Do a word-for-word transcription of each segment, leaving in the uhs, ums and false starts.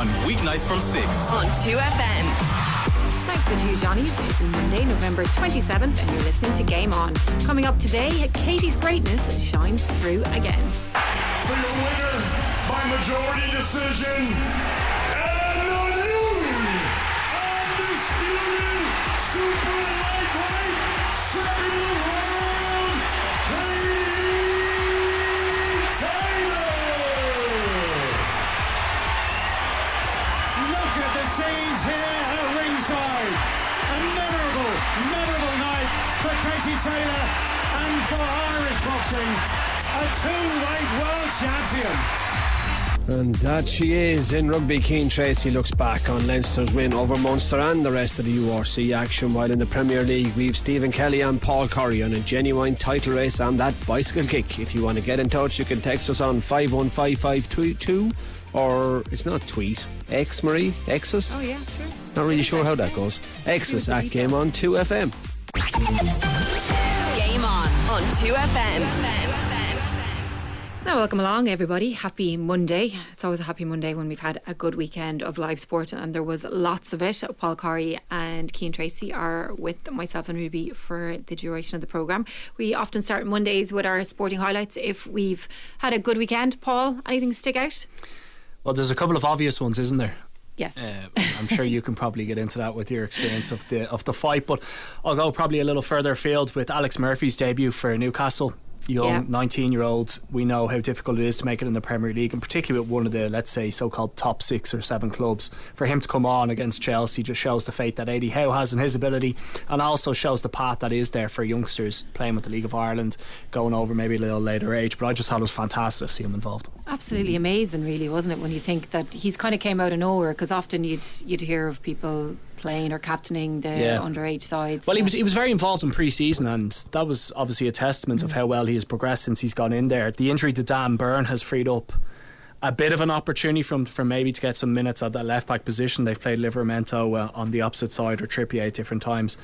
on weeknights from six on two F M. Thanks for two Johnnies. It's Monday, November twenty-seventh, and you're listening to Game On. Coming up today, Katie's greatness shines through again. For your winner by majority decision, and the new undisputed super lightweight champion of the world, Katie Taylor. Look at the scenes here at ringside. A memorable, memorable night for Katie Taylor and for Irish boxing. A two-weight world champion. And that she is. In rugby, Keane Tracy looks back on Leinster's win over Munster and the rest of the U R C action, while in the Premier League we've Stephen Kelly and Paul Curry on a genuine title race and that bicycle kick. If you want to get in touch, you can text us on five one five five two two, or it's not tweet, X Marie, X us? Oh yeah, sure. Not really sure how that goes. X us at Game On two F M. Game On on two F M. Now, welcome along, everybody. Happy Monday. It's always a happy Monday when we've had a good weekend of live sport, and there was lots of it. Paul Curry and Keane Tracy are with myself and Ruby for the duration of the programme. We often start Mondays with our sporting highlights if we've had a good weekend. Paul, anything stick out? Well, there's a couple of obvious ones, isn't there? Yes. Uh, I'm sure you can probably get into that with your experience of the, of the fight, but I'll go probably a little further afield with Alex Murphy's debut for Newcastle. Young nineteen-year-old, yeah. We know how difficult it is to make it in the Premier League, and particularly with one of the, let's say, so-called top six or seven clubs. For him to come on against Chelsea just shows the faith that Eddie Howe has in his ability, and also shows the path that is there for youngsters playing with the League of Ireland, going over maybe a little later age. But I just thought it was fantastic to see him involved. Absolutely mm. amazing, really, wasn't it? When you think that he's kind of came out of nowhere, because often you'd you'd hear of people playing or captaining the yeah. underage sides. Well, he was he was very involved in pre-season, and that was obviously a testament mm. of how well he has progressed since he's gone in there. The injury to Dan Byrne has freed up a bit of an opportunity for him for maybe to get some minutes at that left-back position. They've played Livramento uh, on the opposite side, or Trippier at different times.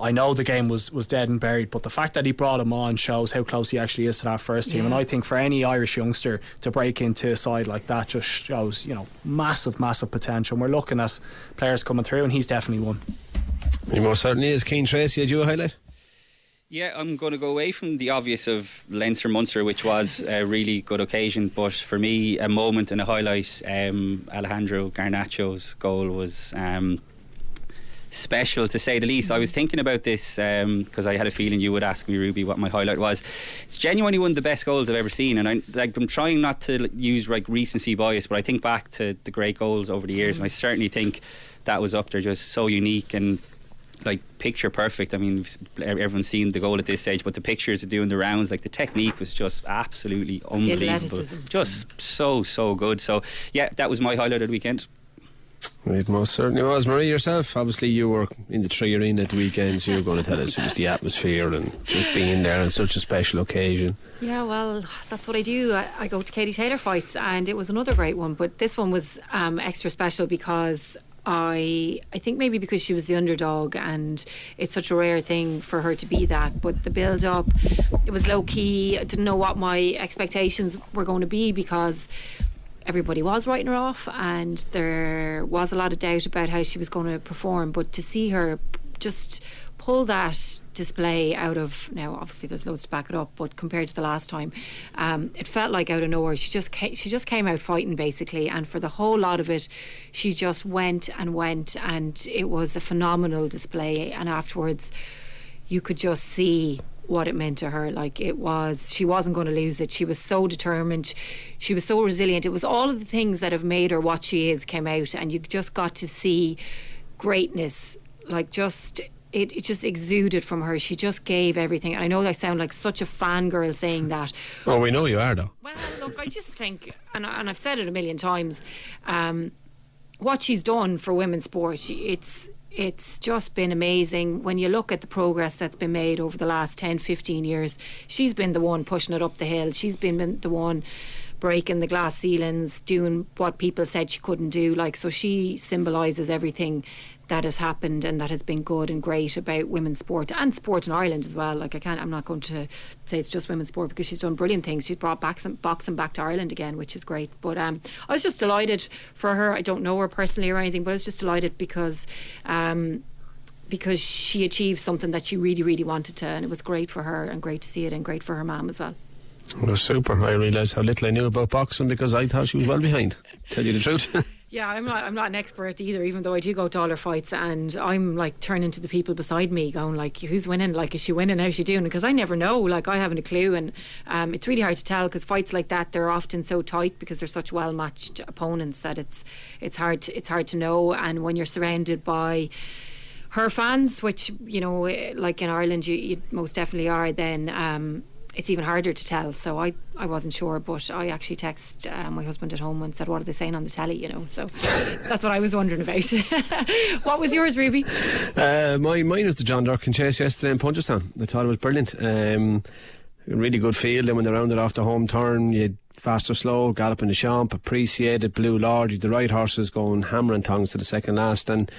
I know the game was, was dead and buried, but the fact that he brought him on shows how close he actually is to that first team. Yeah. And I think for any Irish youngster to break into a side like that just shows, you know, massive, massive potential. And we're looking at players coming through, and he's definitely one. He most certainly is. Keane Tracy, did you highlight? Yeah, I'm going to go away from the obvious of Leinster Munster, which was a really good occasion. But for me, a moment and a highlight, um, Alejandro Garnacho's goal was... Um, special, to say the least. I was thinking about this because um, I had a feeling you would ask me, Ruby, what my highlight was. It's genuinely one of the best goals I've ever seen, and I, like, I'm trying not to use like recency bias, but I think back to the great goals over the years, and I certainly think that was up there, just so unique and like picture perfect. I mean, everyone's seen the goal at this stage, but the pictures are doing the rounds. Like, the technique was just absolutely unbelievable, just so so good. So yeah, that was my highlight of the weekend. It most certainly was. Marie, yourself, obviously you were in the three arena at the weekend, so you're going to tell us it was the atmosphere and just being there on such a special occasion. Yeah, well, that's what I do. I, I go to Katie Taylor fights, and it was another great one, but this one was um, extra special because I I think maybe because she was the underdog, and it's such a rare thing for her to be that. But the build up, it was low key. I didn't know what my expectations were going to be, because everybody was writing her off, and there was a lot of doubt about how she was going to perform. But to see her just pull that display out of, now obviously there's loads to back it up, but compared to the last time, um, it felt like out of nowhere. She just came, she just came out fighting, basically, and for the whole lot of it she just went and went, and it was a phenomenal display. And afterwards you could just see what it meant to her. Like, it was, she wasn't going to lose it. She was so determined, she was so resilient. It was all of the things that have made her what she is came out, and you just got to see greatness. Like, just it, it just exuded from her. She just gave everything. I know I sound like such a fangirl saying that. Well, we know you are, though. Well, look, I just think, and, and I've said it a million times, um, what she's done for women's sport, it's It's just been amazing. When you look at the progress that's been made over the last ten, fifteen years, she's been the one pushing it up the hill. She's been the one breaking the glass ceilings, doing what people said she couldn't do. Like, so she symbolises everything that has happened and that has been good and great about women's sport and sport in Ireland as well. Like, I can't, I'm not going to say it's just women's sport, because she's done brilliant things. She's brought back some, boxing back to Ireland again, which is great. But um, I was just delighted for her. I don't know her personally or anything, but I was just delighted because um, because she achieved something that she really, really wanted to, and it was great for her and great to see it and great for her mum as well. Well, super. I realised how little I knew about boxing, because I thought she was well behind. Tell you the truth. Yeah, I'm not I'm not an expert either, even though I do go to all her fights, and I'm like turning to the people beside me going like, who's winning? Like, is she winning? How's she doing? Because I never know. Like, I haven't a clue, and um, it's really hard to tell, because fights like that, they're often so tight because they're such well matched opponents that it's it's hard to, it's hard to know. And when you're surrounded by her fans, which, you know, like in Ireland you, you most definitely are, then um it's even harder to tell. So I, I wasn't sure, but I actually texted uh, my husband at home and said, what are they saying on the telly, you know? So that's what I was wondering about. What was yours, Ruby? Uh, my, mine was the John Durkin chase yesterday in Punchestown. I thought it was brilliant. Um, really good field, and when they rounded off the home turn, you had fast or slow, galloping the champ, appreciated Blue Lord, the right horses going hammer and tongs to the second last. And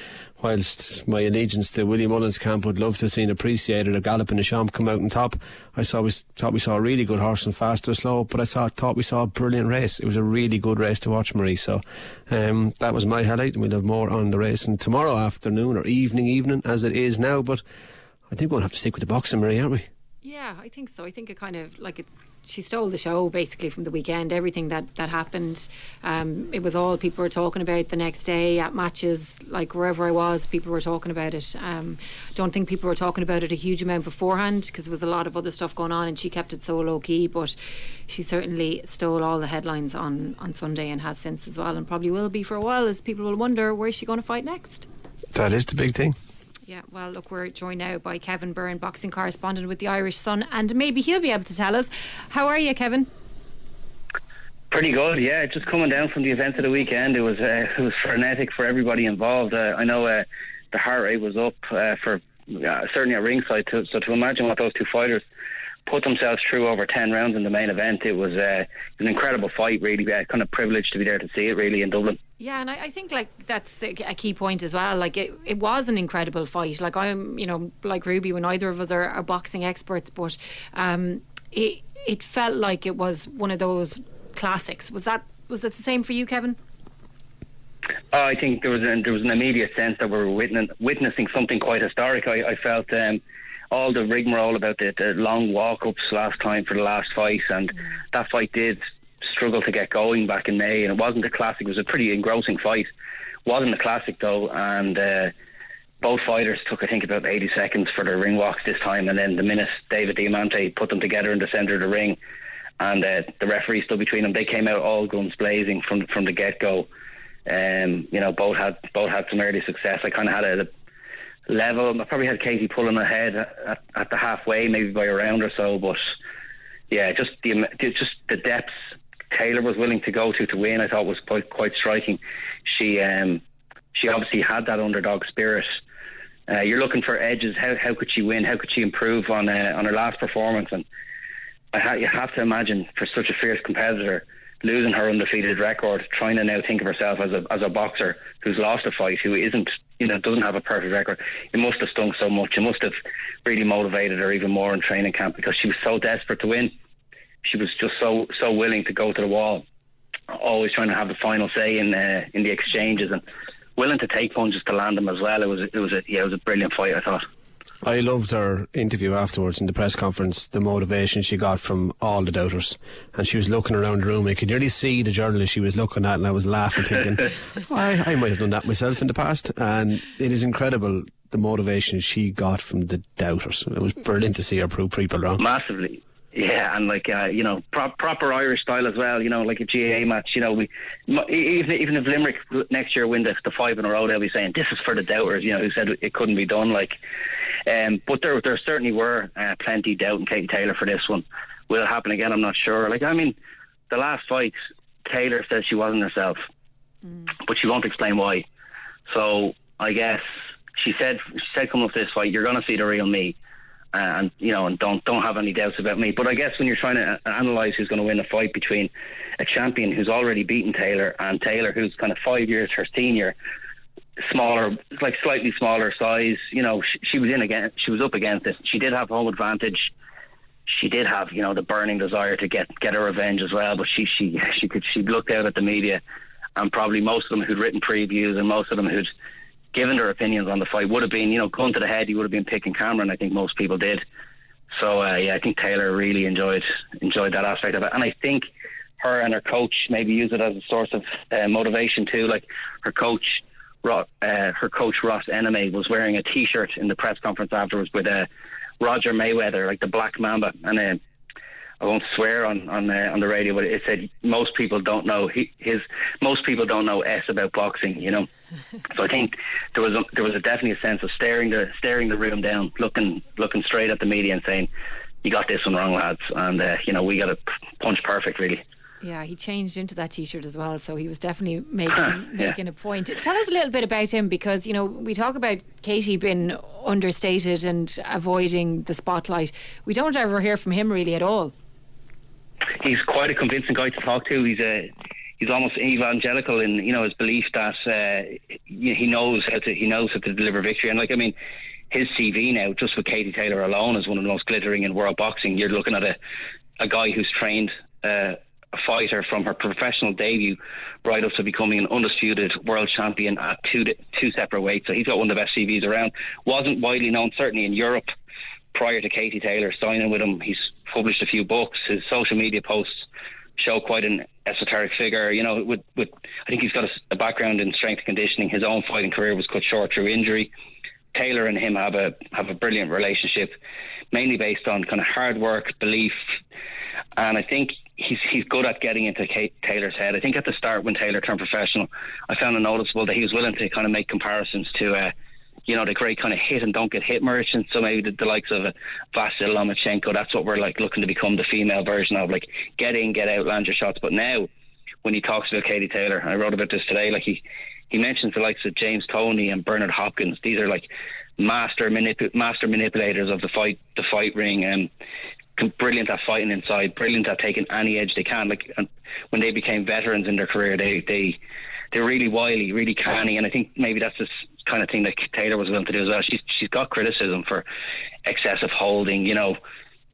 whilst my allegiance to Willie Mullins' camp would love to have seen appreciated or galloping the champ come out on top, I saw we thought we saw a really good horse and fast or slow, but I saw, thought we saw a brilliant race. It was a really good race to watch, Marie. So um, that was my highlight, and we'll have more on the race and tomorrow afternoon or evening, evening as it is now. But I think we'll have to stick with the boxing, Marie, aren't we? Yeah, I think so. I think it kind of like it. She stole the show basically from the weekend. Everything that, that happened, um, it was all people were talking about the next day at matches. Like, wherever I was, people were talking about it. Um, don't think people were talking about it a huge amount beforehand, because there was a lot of other stuff going on and she kept it so low key, but she certainly stole all the headlines on, on Sunday, and has since as well, and probably will be for a while, as people will wonder, where's she going to fight next? That is the big thing. Yeah, well, look, we're joined now by Kevin Byrne, boxing correspondent with the Irish Sun, and maybe he'll be able to tell us. How are you, Kevin? Pretty good, yeah. Just coming down from the event of the weekend, it was uh, it was frenetic for everybody involved. Uh, I know uh, the heart rate was up uh, for uh, certainly at ringside, too, so to imagine what those two fighters put themselves through over ten rounds in the main event, it was uh, an incredible fight, really. Uh, kind of privileged to be there to see it, really, in Dublin. Yeah, and I, I think like that's a key point as well. Like, it, it was an incredible fight. Like, I'm, you know, like Ruby, when neither of us are, are boxing experts, but um, it it felt like it was one of those classics. Was that was that the same for you, Kevin? Oh, I think there was an, there was an immediate sense that we were witness, witnessing something quite historic. I, I felt. Um, all the rigmarole about the, the long walk-ups last time for the last fight, and mm. that fight did struggle to get going back in May, and it wasn't a classic. It was a pretty engrossing fight. Wasn't a classic though, and uh, both fighters took, I think, about eighty seconds for their ring walks this time, and then the minute David Diamante put them together in the centre of the ring, and uh, the referee stood between them, they came out all guns blazing from from the get-go. Um, you know, both had both had some early success. I kind of had a, a level. I probably had Katie pulling ahead at, at the halfway, maybe by a round or so, but yeah, just the just the depths Taylor was willing to go to to win, I thought was quite quite striking. She um, she obviously had that underdog spirit. Uh, you're looking for edges. How how could she win? How could she improve on uh, on her last performance? And I ha you have to imagine, for such a fierce competitor, losing her undefeated record, trying to now think of herself as a as a boxer who's lost a fight, who isn't, you know, doesn't have a perfect record. It must have stung so much. It must have really motivated her even more in training camp, because she was so desperate to win. She was just so so willing to go to the wall, always trying to have the final say in uh, in the exchanges, and willing to take punches to land them as well. It was it was a, yeah, it was a brilliant fight, I thought. I loved her interview afterwards in the press conference, the motivation she got from all the doubters. And she was looking around the room. I could nearly see the journalist she was looking at, and I was laughing, thinking, I, I might have done that myself in the past. And it is incredible, the motivation she got from the doubters. It was brilliant to see her prove people wrong. Massively. Yeah, and like, uh, you know, pro proper Irish style as well, you know, like a G A A match, you know, we, even, even if Limerick next year win the, the five in a row, they'll be saying, this is for the doubters, you know, who said it couldn't be done, like, um, but there there certainly were uh, plenty doubting Katie Taylor for this one. Will it happen again? I'm not sure. Like, I mean, the last fight, Taylor said she wasn't herself, mm. but she won't explain why. So, I guess, she said, she said coming up to this fight, you're going to see the real me. Uh, and you know, and don't don't have any doubts about me. But I guess when you're trying to analyse who's going to win a fight between a champion who's already beaten Taylor and Taylor, who's kind of five years her senior, smaller, like slightly smaller size, you know, she, she was in again. She was up against it. She did have home advantage. She did have, you know, the burning desire to get, get her revenge as well. But she she she could she looked out at the media, and probably most of them who'd written previews and most of them who'd given their opinions on the fight would have been, you know, going to the head, he would have been picking Cameron. I think most people did. So, uh, yeah, I think Taylor really enjoyed enjoyed that aspect of it. And I think her and her coach maybe use it as a source of uh, motivation too. Like her coach, uh, her coach Ross Ename was wearing a T-shirt in the press conference afterwards with uh, Roger Mayweather, like the Black Mamba. And uh, I won't swear on on, uh, on the radio, but it said most people don't know he, his most people don't know s about boxing, you know. So I think there was a, there was a definitely a sense of staring the staring the room down, looking looking straight at the media and saying, "You got this one wrong, lads," and uh, you know, we got to punch perfect, really. Yeah, he changed into that T-shirt as well, so he was definitely making huh, making yeah. a point. Tell us a little bit about him, because, you know, we talk about Katie being understated and avoiding the spotlight. We don't ever hear from him really at all. He's quite a convincing guy to talk to. He's a he's almost evangelical in, you know, his belief that uh, he knows how to he knows how to deliver victory. And like, I mean, his C V now, just with Katie Taylor alone, is one of the most glittering in world boxing. You're looking at a a guy who's trained uh, a fighter from her professional debut right up to becoming an undisputed world champion at two two separate weights. So he's got one of the best C Vs around. Wasn't widely known, certainly in Europe, prior to Katie Taylor signing with him. He's published a few books. His social media posts show quite an esoteric figure, you know. With, with I think he's got a, a background in strength and conditioning. His own fighting career was cut short through injury. Taylor and him have a have a brilliant relationship, mainly based on kind of hard work, belief, and I think he's he's good at getting into Kate Taylor's head. I think at the start, when Taylor turned professional, I found it noticeable that he was willing to kind of make comparisons to uh you know, the great kind of hit and don't get hit merchants. So maybe the, the likes of uh, Vasily Lomachenko, that's what we're like looking to become the female version of, like get in, get out, land your shots. But now when he talks about Katie Taylor, and I wrote about this today, like he, he mentions the likes of James Toney and Bernard Hopkins. These are like master manip- master manipulators of the fight, the fight ring, and brilliant at fighting inside, brilliant at taking any edge they can. Like, and when they became veterans in their career, they, they, they're really wily, really canny. And I think maybe that's just kind of thing that Taylor was willing to do as well. She's she's got criticism for excessive holding, you know,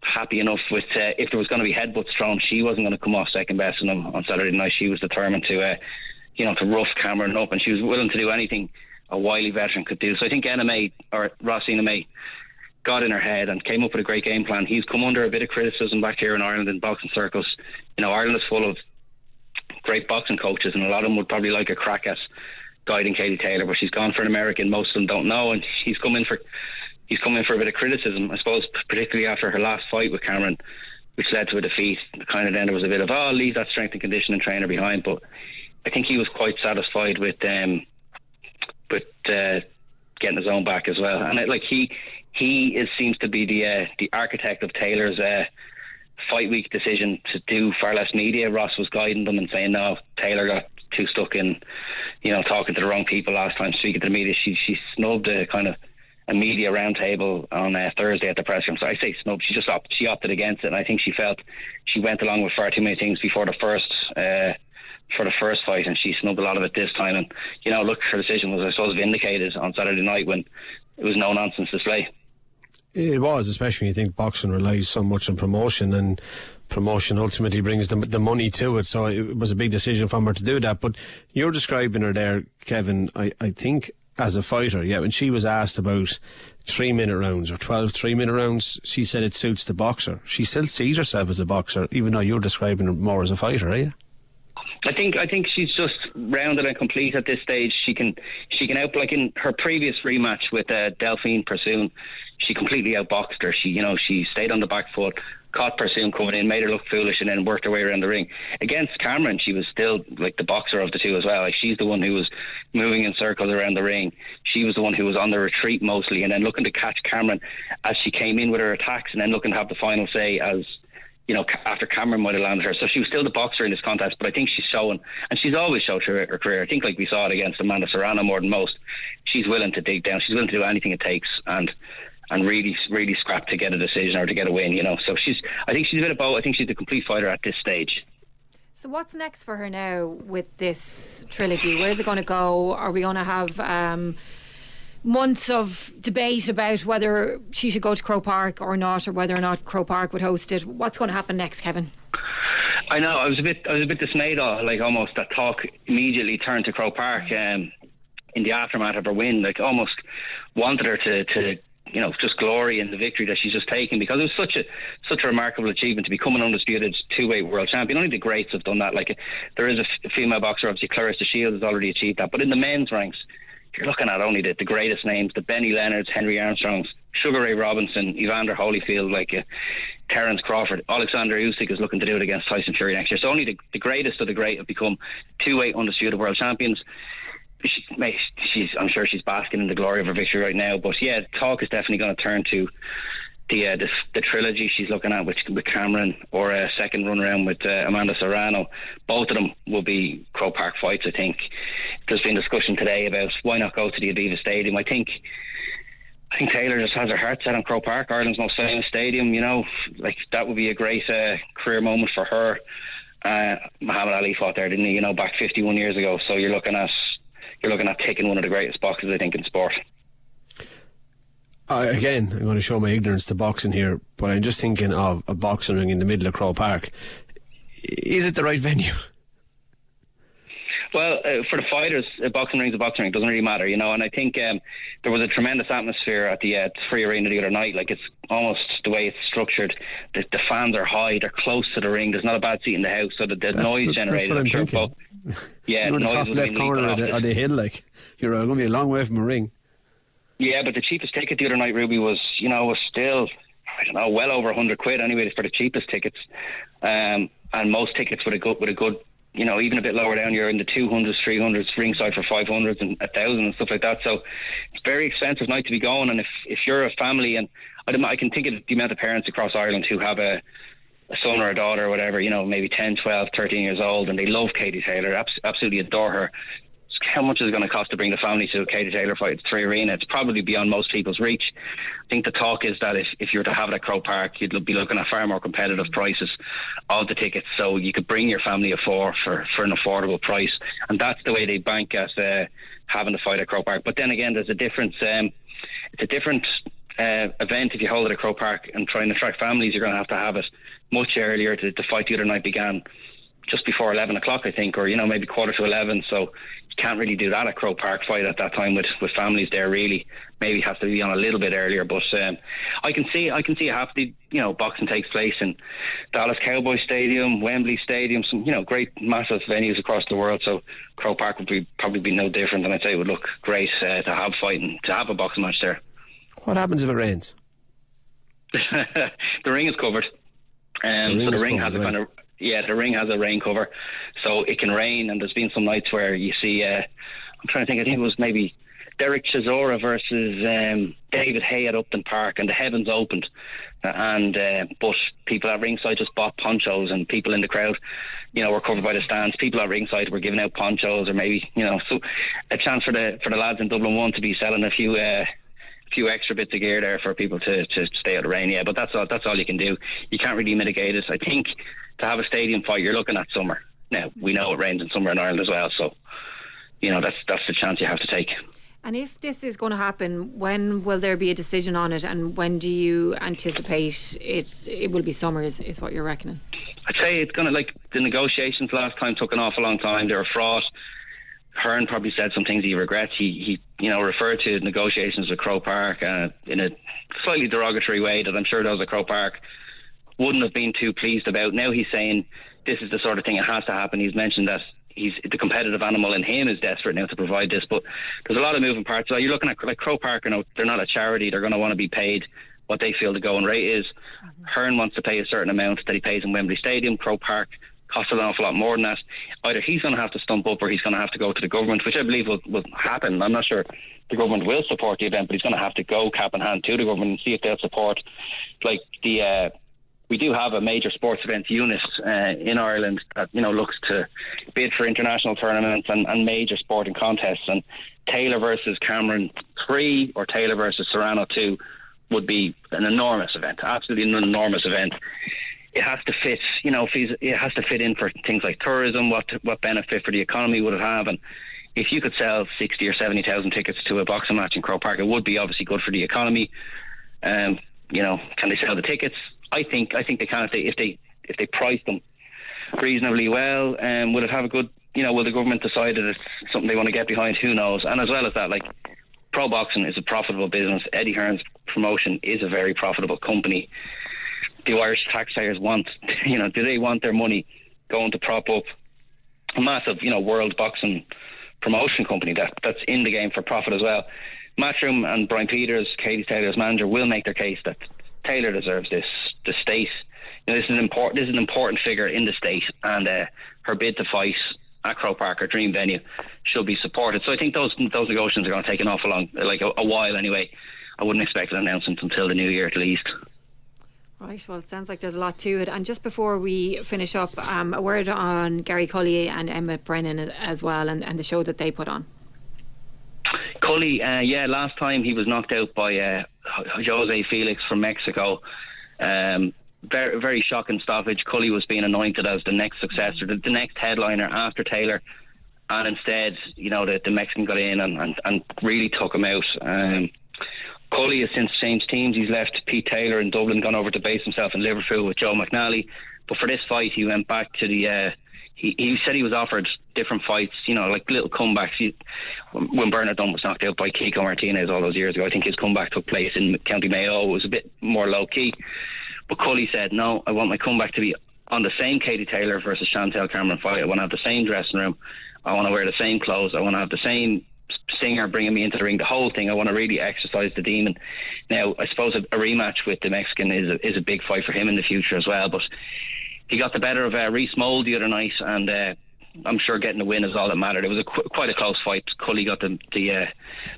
happy enough with uh, if there was going to be headbutts thrown, she wasn't going to come off second best in them on Saturday night. She was determined to, uh, you know, to rough Cameron up, and she was willing to do anything a wily veteran could do. So I think Ename, or Ross Ename, got in her head and came up with a great game plan. He's come under a bit of criticism back here in Ireland in boxing circles. You know, Ireland is full of great boxing coaches, and a lot of them would probably like a crack at guiding Katie Taylor, but she's gone for an American most of them don't know, and he's come in for he's come in for a bit of criticism, I suppose, particularly after her last fight with Cameron, which led to a defeat. Kind of then there was a bit of, oh, leave that strength and conditioning trainer behind. But I think he was quite satisfied with um, with uh, getting his own back as well. And it, like he he is, seems to be the uh, the architect of Taylor's uh, fight week decision to do far less media. Ross was guiding them and saying, no, Taylor got too stuck in, you know, talking to the wrong people last time, speaking to the media. She she snubbed a kind of a media roundtable on uh, Thursday at the press conference. I say snubbed. She just opted, she opted against it, and I think she felt she went along with far too many things before the first uh, for the first fight, and she snubbed a lot of it this time. And you know, look, her decision was, I suppose, vindicated on Saturday night when it was no nonsense display. It was, especially when you think boxing relies so much on promotion, and promotion ultimately brings the, the money to it. So it was a big decision from her to do that. But you're describing her there, Kevin, I, I think, as a fighter. Yeah, when she was asked about three-minute rounds or twelve three-minute rounds, she said it suits the boxer. She still sees herself as a boxer, even though you're describing her more as a fighter, are you? I think I think she's just rounded and complete at this stage. She can she can out, like in her previous rematch with uh, Delphine Persoon, she completely outboxed her. She, you know, she stayed on the back foot, caught Persoon coming in, made her look foolish, and then worked her way around the ring. Against Cameron, she was still like the boxer of the two as well. Like, she's the one who was moving in circles around the ring. She was the one who was on the retreat mostly, and then looking to catch Cameron as she came in with her attacks, and then looking to have the final say as, you know, after Cameron might have landed her. So she was still the boxer in this contest, but I think she's showing, and she's always showed throughout her career. I think, like we saw it against Amanda Serrano more than most, she's willing to dig down. She's willing to do anything it takes, and and really, really scrap to get a decision or to get a win, you know. So she's, I think she's a bit of both. I think she's a complete fighter at this stage. So what's next for her now with this trilogy? Where's it going to go? Are we going to have um, months of debate about whether she should go to Croke Park or not, or whether or not Croke Park would host it? What's going to happen next, Kevin? I know, I was a bit, I was a bit dismayed, like almost that talk immediately turned to Croke Park um, in the aftermath of her win. Like almost wanted her to, to, you know, just glory in the victory that she's just taken, because it was such a such a remarkable achievement to become an undisputed two-weight world champion. Only the greats have done that. Like there is a f- female boxer, obviously Clarissa Shields has already achieved that, but in the men's ranks, you're looking at only the, the greatest names, the Benny Leonards, Henry Armstrongs, Sugar Ray Robinson, Evander Holyfield, like uh, Terence Crawford. Alexander Usyk is looking to do it against Tyson Fury next year. So only the, the greatest of the great have become two-weight undisputed world champions. She, she's, I'm sure she's basking in the glory of her victory right now. But yeah, talk is definitely going to turn to the uh, the, the trilogy she's looking at with, with Cameron, or a second run around with uh, Amanda Serrano. Both of them will be Croke Park fights, I think. There's been discussion today about why not go to the Aviva Stadium. I think I think Taylor just has her heart set on Croke Park, Ireland's most famous stadium. You know, like that would be a great uh, career moment for her. Uh, Muhammad Ali fought there, didn't he? You know, back fifty-one years ago. So you're looking at. You're looking at taking one of the greatest boxes, I think, in sport. Uh, again, I'm going to show my ignorance to boxing here, but I'm just thinking of a boxing ring in the middle of Croke Park. Is it the right venue? Well, uh, for the fighters, a boxing ring's a boxing ring. It doesn't really matter, you know. And I think um, there was a tremendous atmosphere at the uh, three arena the other night. Like, it's almost the way it's structured. The, the fans are high. They're close to the ring. There's not a bad seat in the house. So the, the noise generated. That's what I'm sure, but, yeah, the noise top left corner of the, of the hill, like, you're going to be a long way from a ring. Yeah, but the cheapest ticket the other night, Ruby, was, you know, was still, I don't know, well over one hundred quid anyway for the cheapest tickets. Um, and most tickets with a good, with a good, you know, even a bit lower down, you're in the two hundreds, three hundreds, ringside for five hundreds and one thousand and stuff like that. So it's a very expensive night to be going. And if, if you're a family, and I, don't, I can think of the amount of parents across Ireland who have a, a son or a daughter or whatever, you know, maybe ten, twelve, thirteen years old, and they love Katie Taylor, abs- absolutely adore her. How much is it going to cost to bring the family to a Katie Taylor fight at three arena? It's probably beyond most people's reach. I think the talk is that if, if you were to have it at Croke Park, you'd be looking at far more competitive prices of the tickets, so you could bring your family of four for, for an affordable price, and that's the way they bank at uh, having the fight at Croke Park. But then again, there's a difference. Um, it's a different uh, event if you hold it at Croke Park, and trying to attract families, you're going to have to have it much earlier. The, the fight the other night began just before eleven o'clock, I think, or, you know, maybe quarter to eleven, so can't really do that at Croke Park fight at that time with, with families there. Really, maybe have to be on a little bit earlier. But um, I can see, I can see half the, you know, boxing takes place in Dallas Cowboy Stadium, Wembley Stadium, some, you know, great massive venues across the world. So Croke Park would be probably be no different, and I'd say it would look great uh, to have fighting, to have a boxing match there. What happens if it rains? The ring is covered, and um, so the ring has a kind of. Yeah, the ring has a rain cover, so it can rain. And there's been some nights where you see, uh, I'm trying to think, I think it was maybe Derek Chisora versus um, David Hay at Upton Park, and the heavens opened. And uh, but people at ringside just bought ponchos, and people in the crowd, you know, were covered by the stands. People at ringside were giving out ponchos, or maybe, you know, so a chance for the for the lads in Dublin One to be selling a few. Uh, few extra bits of gear there for people to, to stay out of rain. Yeah, but that's all that's all you can do. You can't really mitigate it. I think to have a stadium fight, you're looking at summer. Now, we know it rains in summer in Ireland as well, so, you know, that's that's the chance you have to take. And if this is going to happen, when will there be a decision on it, and when do you anticipate it it will be summer is, is what you're reckoning? I'd say it's going to, like, the negotiations last time took an awful long time. They were fraught. Hearn probably said some things he regrets. He, he you know, referred to negotiations with Croke Park uh, in a slightly derogatory way that I'm sure those at Croke Park wouldn't have been too pleased about. Now he's saying this is the sort of thing that has to happen. He's mentioned that he's the competitive animal in him is desperate now to provide this, but there's a lot of moving parts. So you're looking at, like, Croke Park, you know, they're not a charity. They're going to want to be paid what they feel the going rate is. Mm-hmm. Hearn wants to pay a certain amount that he pays in Wembley Stadium. Croke Park costs an awful lot more than that. Either he's going to have to stump up, or he's going to have to go to the government, which I believe will, will happen. I'm not sure the government will support the event, but he's going to have to go cap in hand to the government and see if they'll support. Like the, uh, we do have a major sports events unit uh, in Ireland that, you know, looks to bid for international tournaments and, and major sporting contests. And Taylor versus Cameron three, or Taylor versus Serrano two, would be an enormous event, absolutely an enormous event. It has to fit, you know, it has to fit in for things like tourism, what what benefit for the economy would it have, and if you could sell sixty or seventy thousand tickets to a boxing match in Croke Park, it would be obviously good for the economy. Um, you know, can they sell the tickets? I think I think they can if they if they if they price them reasonably well. Um, will it have a good? You know, will the government decide that it's something they want to get behind? Who knows? And as well as that, like, pro boxing is a profitable business. Eddie Hearn's promotion is a very profitable company. Do Irish taxpayers want, you know, do they want their money going to prop up a massive, you know, world boxing promotion company that, that's in the game for profit as well? Matchroom and Brian Peters, Katie Taylor's manager, will make their case that Taylor deserves this. The state, you know, this is an important, this is an important figure in the state, and uh, her bid to fight at Croke Park, her dream venue, should be supported. So I think those those negotiations are going to take an awful long, like a, a while anyway. I wouldn't expect an announcement until the new year at least. Right, well, it sounds like there's a lot to it. And just before we finish up, um, a word on Gary Cully and Emma Brennan as well, and, and the show that they put on. Cully, uh, yeah, last time he was knocked out by uh, Jose Felix from Mexico. Um, very, very shocking stoppage. Cully was being anointed as the next successor, the, the next headliner after Taylor. And instead, you know, the, the Mexican got in and, and, and really took him out. Um Cully has since changed teams. He's left Pete Taylor in Dublin, gone over to base himself in Liverpool with Joe McNally. But for this fight, he went back to the... Uh, he, he said he was offered different fights, you know, like little comebacks. He, when Bernard Dunn was knocked out by Kiko Martinez all those years ago, I think his comeback took place in County Mayo. It was a bit more low-key. But Cully said, no, I want my comeback to be on the same Katie Taylor versus Chantelle Cameron fight. I want to have the same dressing room. I want to wear the same clothes. I want to have the same... Singer bringing me into the ring, the whole thing. I want to really exercise the demon. Now, I suppose a, a rematch with the Mexican is a, is a big fight for him in the future as well, but he got the better of uh, Rhys Mould the other night, and uh, I'm sure getting the win is all that mattered. It was a qu- quite a close fight. Cully got the the, uh,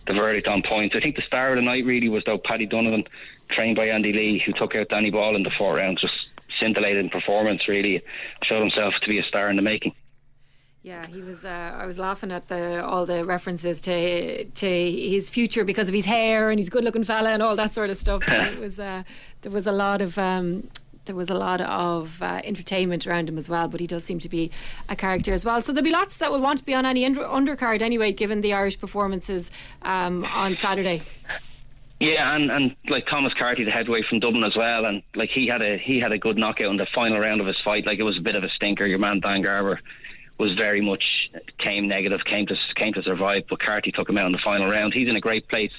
the verdict on points. I think the star of the night really was though Paddy Donovan, trained by Andy Lee, who took out Danny Ball in the fourth round. Just scintillated in performance, really showed himself to be a star in the making. Yeah, he was. Uh, I was laughing at the all the references to to his future because of his hair, and he's a good-looking fella and all that sort of stuff. So it was. Uh, there was a lot of um, there was a lot of uh, entertainment around him as well. But he does seem to be a character as well. So there'll be lots that will want to be on any under- undercard anyway, given the Irish performances um, on Saturday. Yeah, and, and like Thomas Carty, the heavyweight from Dublin as well, and like he had a he had a good knockout in the final round of his fight. Like it was a bit of a stinker. Your man Dan Garber was very much came negative, came to came to survive, but Carty took him out in the final round. He's in a great place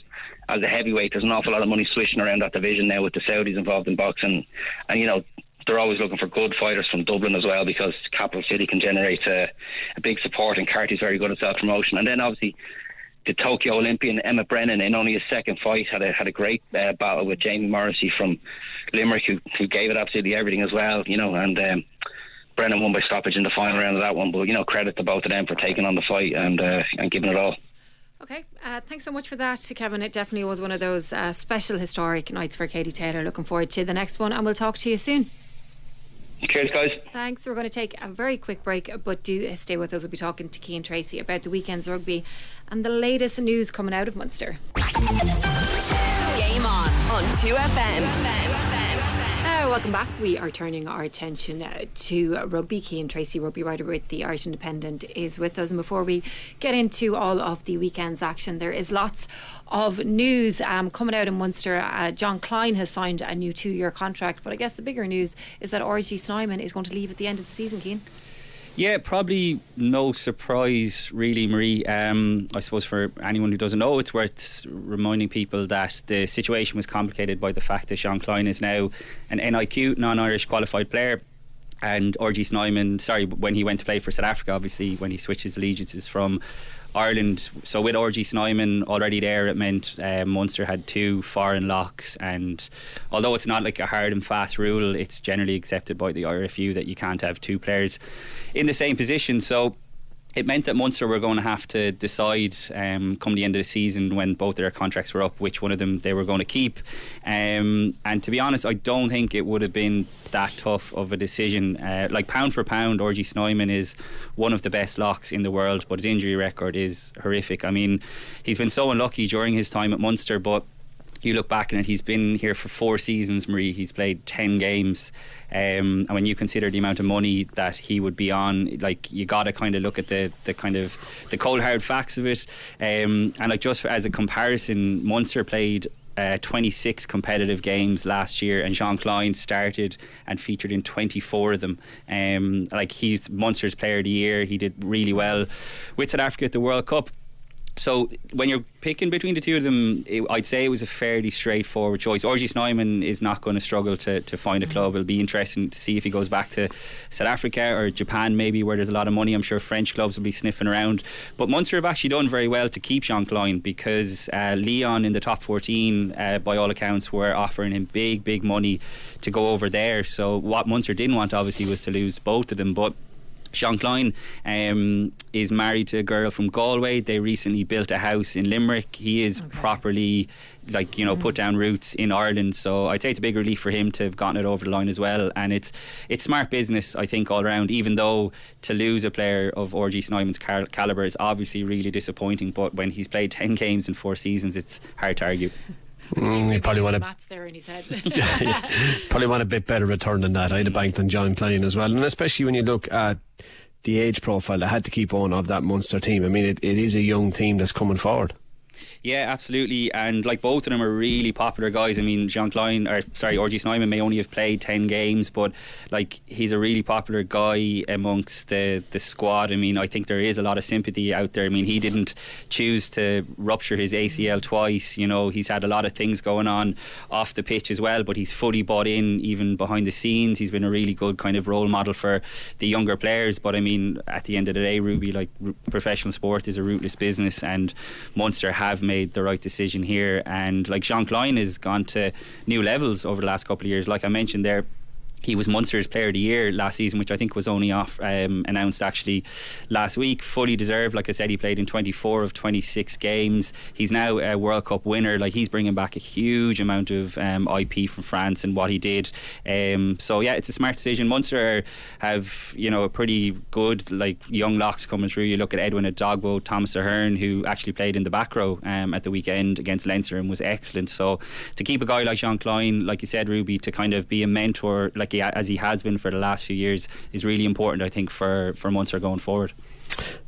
as a heavyweight. There's an awful lot of money swishing around that division now with the Saudis involved in boxing, and you know they're always looking for good fighters from Dublin as well because capital city can generate a, a big support, and Carty's very good at self-promotion. And then obviously the Tokyo Olympian Emma Brennan, in only his second fight, had a had a great uh, battle with Jamie Morrissey from Limerick, who, who gave it absolutely everything as well, you know, and um Brennan won by stoppage in the final round of that one, but you know, credit to both of them for taking on the fight and uh, and giving it all. Okay, uh, thanks so much for that, Kevin. It definitely was one of those uh, special historic nights for Katie Taylor. Looking forward to the next one, and we'll talk to you soon. Cheers, guys. Thanks. We're going to take a very quick break, but do stay with us. We'll be talking to Ciarán Tracy about the weekend's rugby and the latest news coming out of Munster. Game on on two F M. Welcome back. We are turning our attention to rugby. Ciarán Tracy, rugby writer with the Irish Independent, is with us. And before we get into all of the weekend's action, there is lots of news um, coming out in Munster. Uh, Jean Kleyn has signed a new two-year contract, but I guess the bigger news is that R G Snyman is going to leave at the end of the season, Ciarán. Yeah, probably no surprise really, Marie. Um, I suppose for anyone who doesn't know, it's worth reminding people that the situation was complicated by the fact that Jean Kleyn is now an N I Q, non-Irish qualified player, and R G Snyman, sorry, when he went to play for South Africa, obviously when he switched his allegiances from Ireland. So with R G Snyman already there, it meant uh, Munster had two foreign locks, and although it's not like a hard and fast rule, it's generally accepted by the I R F U that you can't have two players in the same position. So it meant that Munster were going to have to decide um, come the end of the season, when both of their contracts were up, which one of them they were going to keep. Um, and to be honest, I don't think it would have been that tough of a decision. Uh, like pound for pound, R G Snyman is one of the best locks in the world, but his injury record is horrific. I mean, he's been so unlucky during his time at Munster, but you look back on it, he's been here for four seasons, Marie. He's played ten games. Um, and when you consider the amount of money that he would be on, like, you got to kind of look at the, the kind of the cold hard facts of it. Um, and like just for, as a comparison, Munster played Uh, twenty-six competitive games last year, and Jean Kleyn started and featured in twenty-four of them. Um, like he's Munster's Player of the Year. He did really well with South Africa at the World Cup. So when you're picking between the two of them, it, I'd say it was a fairly straightforward choice. R G Snyman is not going to struggle to, to find a club. It'll be interesting to see if he goes back to South Africa or Japan, maybe, where there's a lot of money. I'm sure French clubs will be sniffing around. But Munster have actually done very well to keep Jean Kleyn, because uh, Lyon in the top fourteen, uh, by all accounts, were offering him big, big money to go over there. So what Munster didn't want, obviously, was to lose both of them. But Jean Kleyn um, is married to a girl from Galway. They recently built a house in Limerick. He is okay. properly, like, you know, mm-hmm. put down roots in Ireland. So I'd say it's a big relief for him to have gotten it over the line as well. And it's it's smart business, I think, all around, even though to lose a player of R G Snyman's cal- calibre is obviously really disappointing. But when he's played ten games in four seasons, it's hard to argue. Mm, you probably want a Matt's there in his head. yeah, yeah. Probably want a bit better return than that. I'd have banked on Jean Kleyn as well, and especially when you look at the age profile that had to keep on of that Munster team. I mean, it, it is a young team that's coming forward. Yeah, absolutely. And like, both of them are really popular guys. I mean, Jean Kleyn, or sorry, R G Snyman may only have played ten games, but like, he's a really popular guy amongst the, the squad. I mean, I think there is a lot of sympathy out there. I mean, he didn't choose to rupture his A C L twice. You know, he's had a lot of things going on off the pitch as well, but he's fully bought in, even behind the scenes. He's been a really good kind of role model for the younger players. But I mean, at the end of the day, Ruby, like, r- professional sport is a ruthless business, and Munster have made made the right decision here. And like, Jean Kleyn has gone to new levels over the last couple of years. Like I mentioned there, he was Munster's Player of the Year last season, which I think was only off um, announced actually last week. Fully deserved. Like I said, he played in twenty-four of twenty-six games. He's now a World Cup winner. Like, he's bringing back a huge amount of um, I P from France and what he did. Um, so yeah, it's a smart decision. Munster have, you know, a pretty good, like, young locks coming through. You look at Edwin Adogbo, Thomas Ahern, who actually played in the back row um, at the weekend against Leinster and was excellent. So to keep a guy like Jean Kleyn, like you said, Ruby, to kind of be a mentor, like, as he has been for the last few years, is really important, I think, for, for Munster going forward.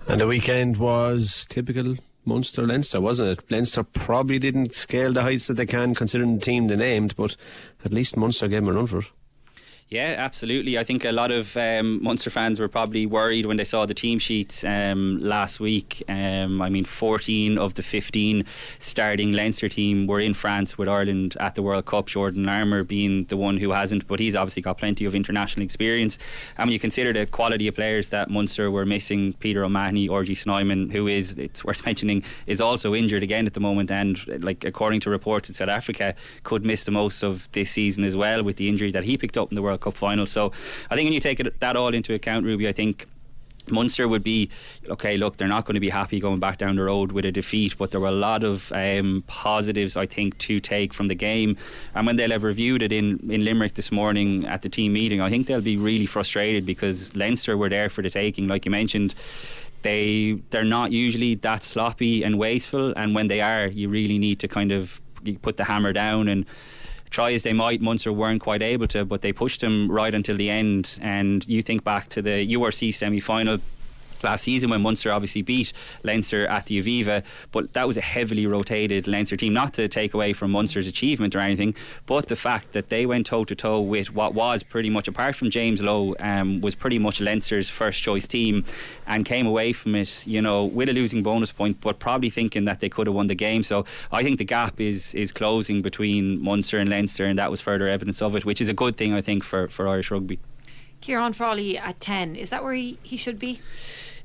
And the weekend was typical Munster-Leinster, wasn't it? Leinster probably didn't scale the heights that they can, considering the team they named, but at least Munster gave them a run for it. Yeah, absolutely. I think a lot of um, Munster fans were probably worried when they saw the team sheets um, last week. Um, I mean, fourteen of the fifteen starting Leinster team were in France with Ireland at the World Cup, Jordan Larmour being the one who hasn't, but he's obviously got plenty of international experience. And when you consider the quality of players that Munster were missing, Peter O'Mahony, R G Snyman, who is, it's worth mentioning, is also injured again at the moment, and, like, according to reports in South Africa, could miss the most of this season as well with the injury that he picked up in the World Cup Cup final. So I think when you take it, that all into account, Ruby, I think Munster would be, okay, look, they're not going to be happy going back down the road with a defeat, but there were a lot of um, positives, I think, to take from the game. And when they'll have reviewed it in, in Limerick this morning at the team meeting, I think they'll be really frustrated, because Leinster were there for the taking. Like you mentioned, they, they're not usually that sloppy and wasteful, and when they are, you really need to kind of put the hammer down. And try as they might, Munster weren't quite able to, but they pushed them right until the end. And you think back to the U R C semi-final last season, when Munster obviously beat Leinster at the Aviva, but that was a heavily rotated Leinster team. Not to take away from Munster's achievement or anything, but the fact that they went toe to toe with what was pretty much, apart from James Lowe, um, was pretty much Leinster's first choice team, and came away from it, you know, with a losing bonus point, but probably thinking that they could have won the game. So I think the gap is is closing between Munster and Leinster, and that was further evidence of it, which is a good thing, I think, for, for Irish rugby. Ciarán Frawley at ten, is that where he, he should be?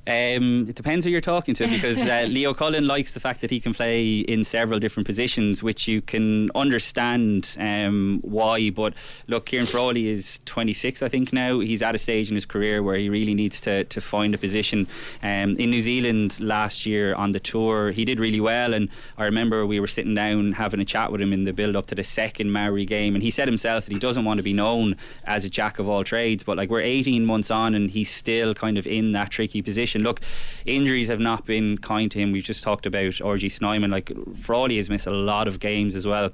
Um, it depends who you're talking to, because uh, Leo Cullen likes the fact that he can play in several different positions, which you can understand um, why. But look, Ciarán Frawley is twenty-six, I think, now. He's at a stage in his career where he really needs to, to find a position. Um, in New Zealand last year on the tour, he did really well, and I remember we were sitting down having a chat with him in the build-up to the second Maori game, and he said himself that he doesn't want to be known as a jack of all trades, but like, we're eighteen months on and he's still kind of in that tricky position. Look, injuries have not been kind to him. We've just talked about R G Snyman. Like, Frawley has missed a lot of games as well.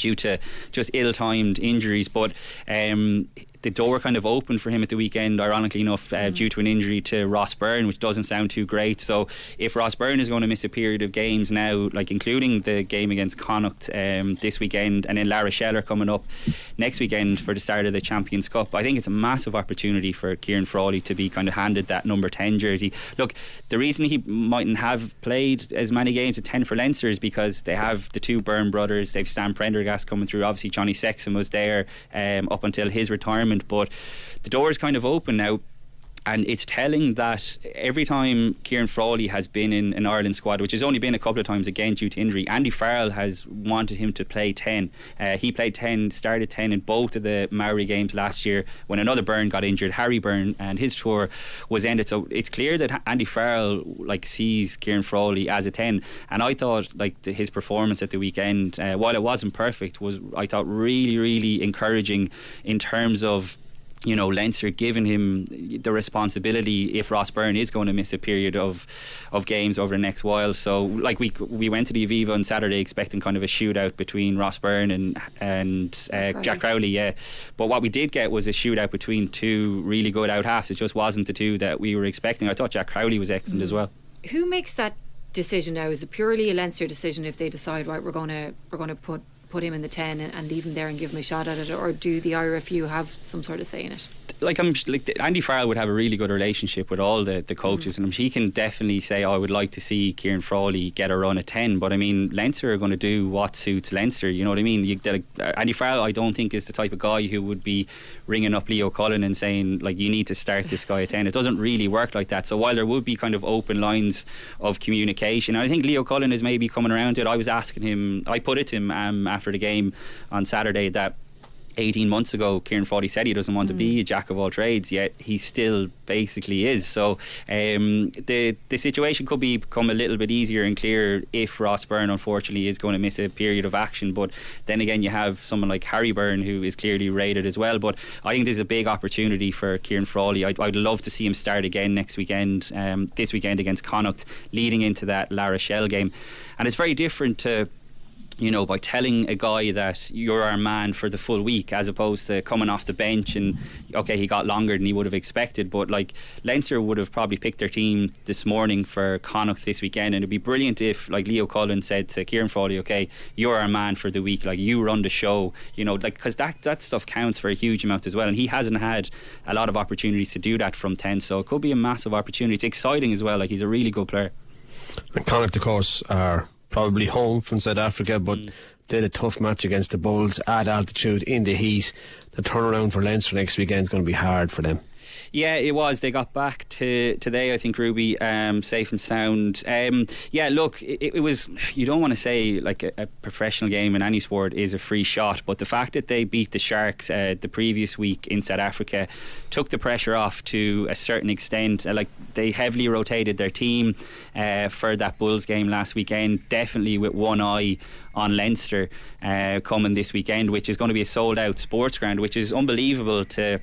due to just ill-timed injuries, but um, the door kind of opened for him at the weekend, ironically enough, uh, mm-hmm. due to an injury to Ross Byrne, which doesn't sound too great. So if Ross Byrne is going to miss a period of games now, like including the game against Connacht um, this weekend, and then La Rochelle are coming up next weekend for the start of the Champions Cup, I think it's a massive opportunity for Ciarán Frawley to be kind of handed that number ten jersey. Look, the reason he mightn't have played as many games at ten for Leinster is because they have the two Byrne brothers, they've Stan Prendergast coming through, obviously Johnny Sexton was there um, up until his retirement, but the door is kind of open now. And it's telling that every time Ciarán Frawley has been in an Ireland squad, which has only been a couple of times again due to injury, Andy Farrell has wanted him to play ten. Uh, he played ten, started ten in both of the Maori games last year when another Byrne got injured, Harry Byrne, and his tour was ended. So it's clear that Andy Farrell like sees Ciarán Frawley as a ten. And I thought like the, his performance at the weekend, uh, while it wasn't perfect, was I thought really, really encouraging in terms of, you know, Leinster giving him the responsibility if Ross Byrne is going to miss a period of of games over the next while. So like we we went to the Aviva on Saturday expecting kind of a shootout between Ross Byrne and, and uh, Crowley. Jack Crowley, yeah. But what we did get was a shootout between two really good out halves. It just wasn't the two that we were expecting. I thought Jack Crowley was excellent mm. as well. Who makes that decision now? Is it purely a Leinster decision if they decide, right, we're going to we're going to put put him in the ten and leave him there and give him a shot at it, or do the I R F U have some sort of say in it? Like I'm like Andy Farrell would have a really good relationship with all the, the coaches, mm. and he can definitely say, oh, I would like to see Ciarán Frawley get a run at ten. But I mean, Leinster are going to do what suits Leinster, you know what I mean? You, like, Andy Farrell, I don't think is the type of guy who would be ringing up Leo Cullen and saying like, you need to start this guy at ten. It doesn't really work like that. So while there would be kind of open lines of communication, and I think Leo Cullen is maybe coming around to it. I was asking him, I put it to him um, after the game on Saturday that eighteen months ago Ciarán Frawley said he doesn't want mm. to be a jack of all trades, yet he still basically is. So um, the the situation could be, become a little bit easier and clearer if Ross Byrne unfortunately is going to miss a period of action. But then again, you have someone like Harry Byrne who is clearly rated as well. But I think there's a big opportunity for Ciarán Frawley. I'd, I'd love to see him start again next weekend, um, this weekend against Connacht, leading into that La Rochelle game. And it's very different to, you know, by telling a guy that you're our man for the full week, as opposed to coming off the bench and, okay, he got longer than he would have expected. But like Leinster would have probably picked their team this morning for Connacht this weekend, and it'd be brilliant if like Leo Cullen said to Ciarán Frawley, okay, you're our man for the week, like you run the show, you know, like because that, that stuff counts for a huge amount as well, and he hasn't had a lot of opportunities to do that from ten. So it could be a massive opportunity. It's exciting as well, like he's a really good player. And Connacht of course are probably home from South Africa, but mm. they had a tough match against the Bulls at altitude in the heat. The turnaround for Leinster next weekend is going to be hard for them. Yeah, it was. They got back to today, I think, Ruby, um, safe and sound. Um, yeah, look, it, it was, you don't want to say like a, a professional game in any sport is a free shot, but the fact that they beat the Sharks uh, the previous week in South Africa took the pressure off to a certain extent. Uh, like they heavily rotated their team uh, for that Bulls game last weekend, definitely with one eye on Leinster uh, coming this weekend, which is going to be a sold out sports ground, which is unbelievable to...